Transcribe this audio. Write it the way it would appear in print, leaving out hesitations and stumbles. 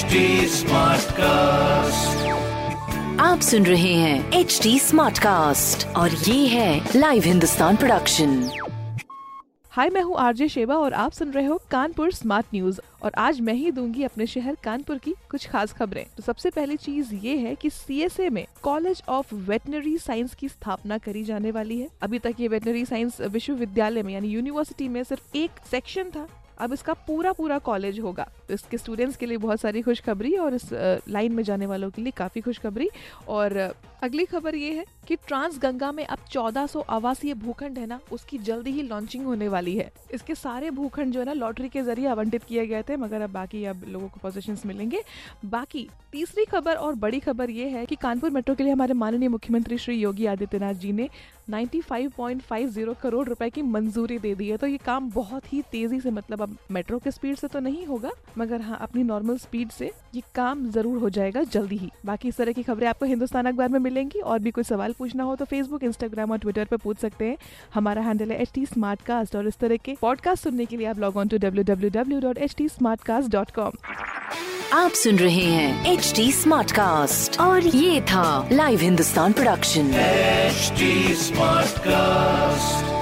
HT Smartcast। आप सुन रहे हैं HT Smartcast और ये है लाइव हिंदुस्तान प्रोडक्शन। हाय, मैं हूँ आरजे शेबा और आप सुन रहे हो कानपुर स्मार्ट न्यूज। और आज मैं ही दूंगी अपने शहर कानपुर की कुछ खास खबरें। तो सबसे पहली चीज ये है कि CSA में कॉलेज ऑफ वेटनरी साइंस की स्थापना करी जाने वाली है। अभी तक ये वेटनरी साइंस विश्वविद्यालय में यानी यूनिवर्सिटी में सिर्फ एक सेक्शन था, अब इसका पूरा कॉलेज होगा। तो इसके स्टूडेंट्स के लिए बहुत सारी खुशखबरी और इस लाइन में जाने वालों के लिए काफ़ी खुशखबरी। और अगली खबर ये है कि ट्रांस गंगा में अब 1400 आवासीय भूखंड है ना, उसकी जल्दी ही लॉन्चिंग होने वाली है। इसके सारे भूखंड जो है ना लॉटरी के जरिए आवंटित किए गए थे, मगर अब लोगों को पोजीशंस मिलेंगे बाकी। तीसरी खबर और बड़ी खबर ये है कि कानपुर मेट्रो के लिए हमारे माननीय मुख्यमंत्री श्री योगी आदित्यनाथ जी ने 95.50 करोड़ रुपए की मंजूरी दे दी है। तो ये काम बहुत ही तेजी से, मतलब अब मेट्रो के स्पीड से तो नहीं होगा, मगर हाँ अपनी नॉर्मल स्पीड से ये काम जरूर हो जाएगा जल्दी ही। बाकी इस तरह की खबरें आपको हिंदुस्तान अखबार में मिलेंगी। और भी कोई सवाल पूछना हो तो फेसबुक, इंस्टाग्राम और ट्विटर पर पूछ सकते हैं। हमारा हैंडल है HT Smartcast। और इस तरह के पॉडकास्ट सुनने के लिए आप लॉग ऑन टू www.htsmartcast.com। आप सुन रहे हैं HT Smartcast और ये था live Hindustan production. HT Smartcast।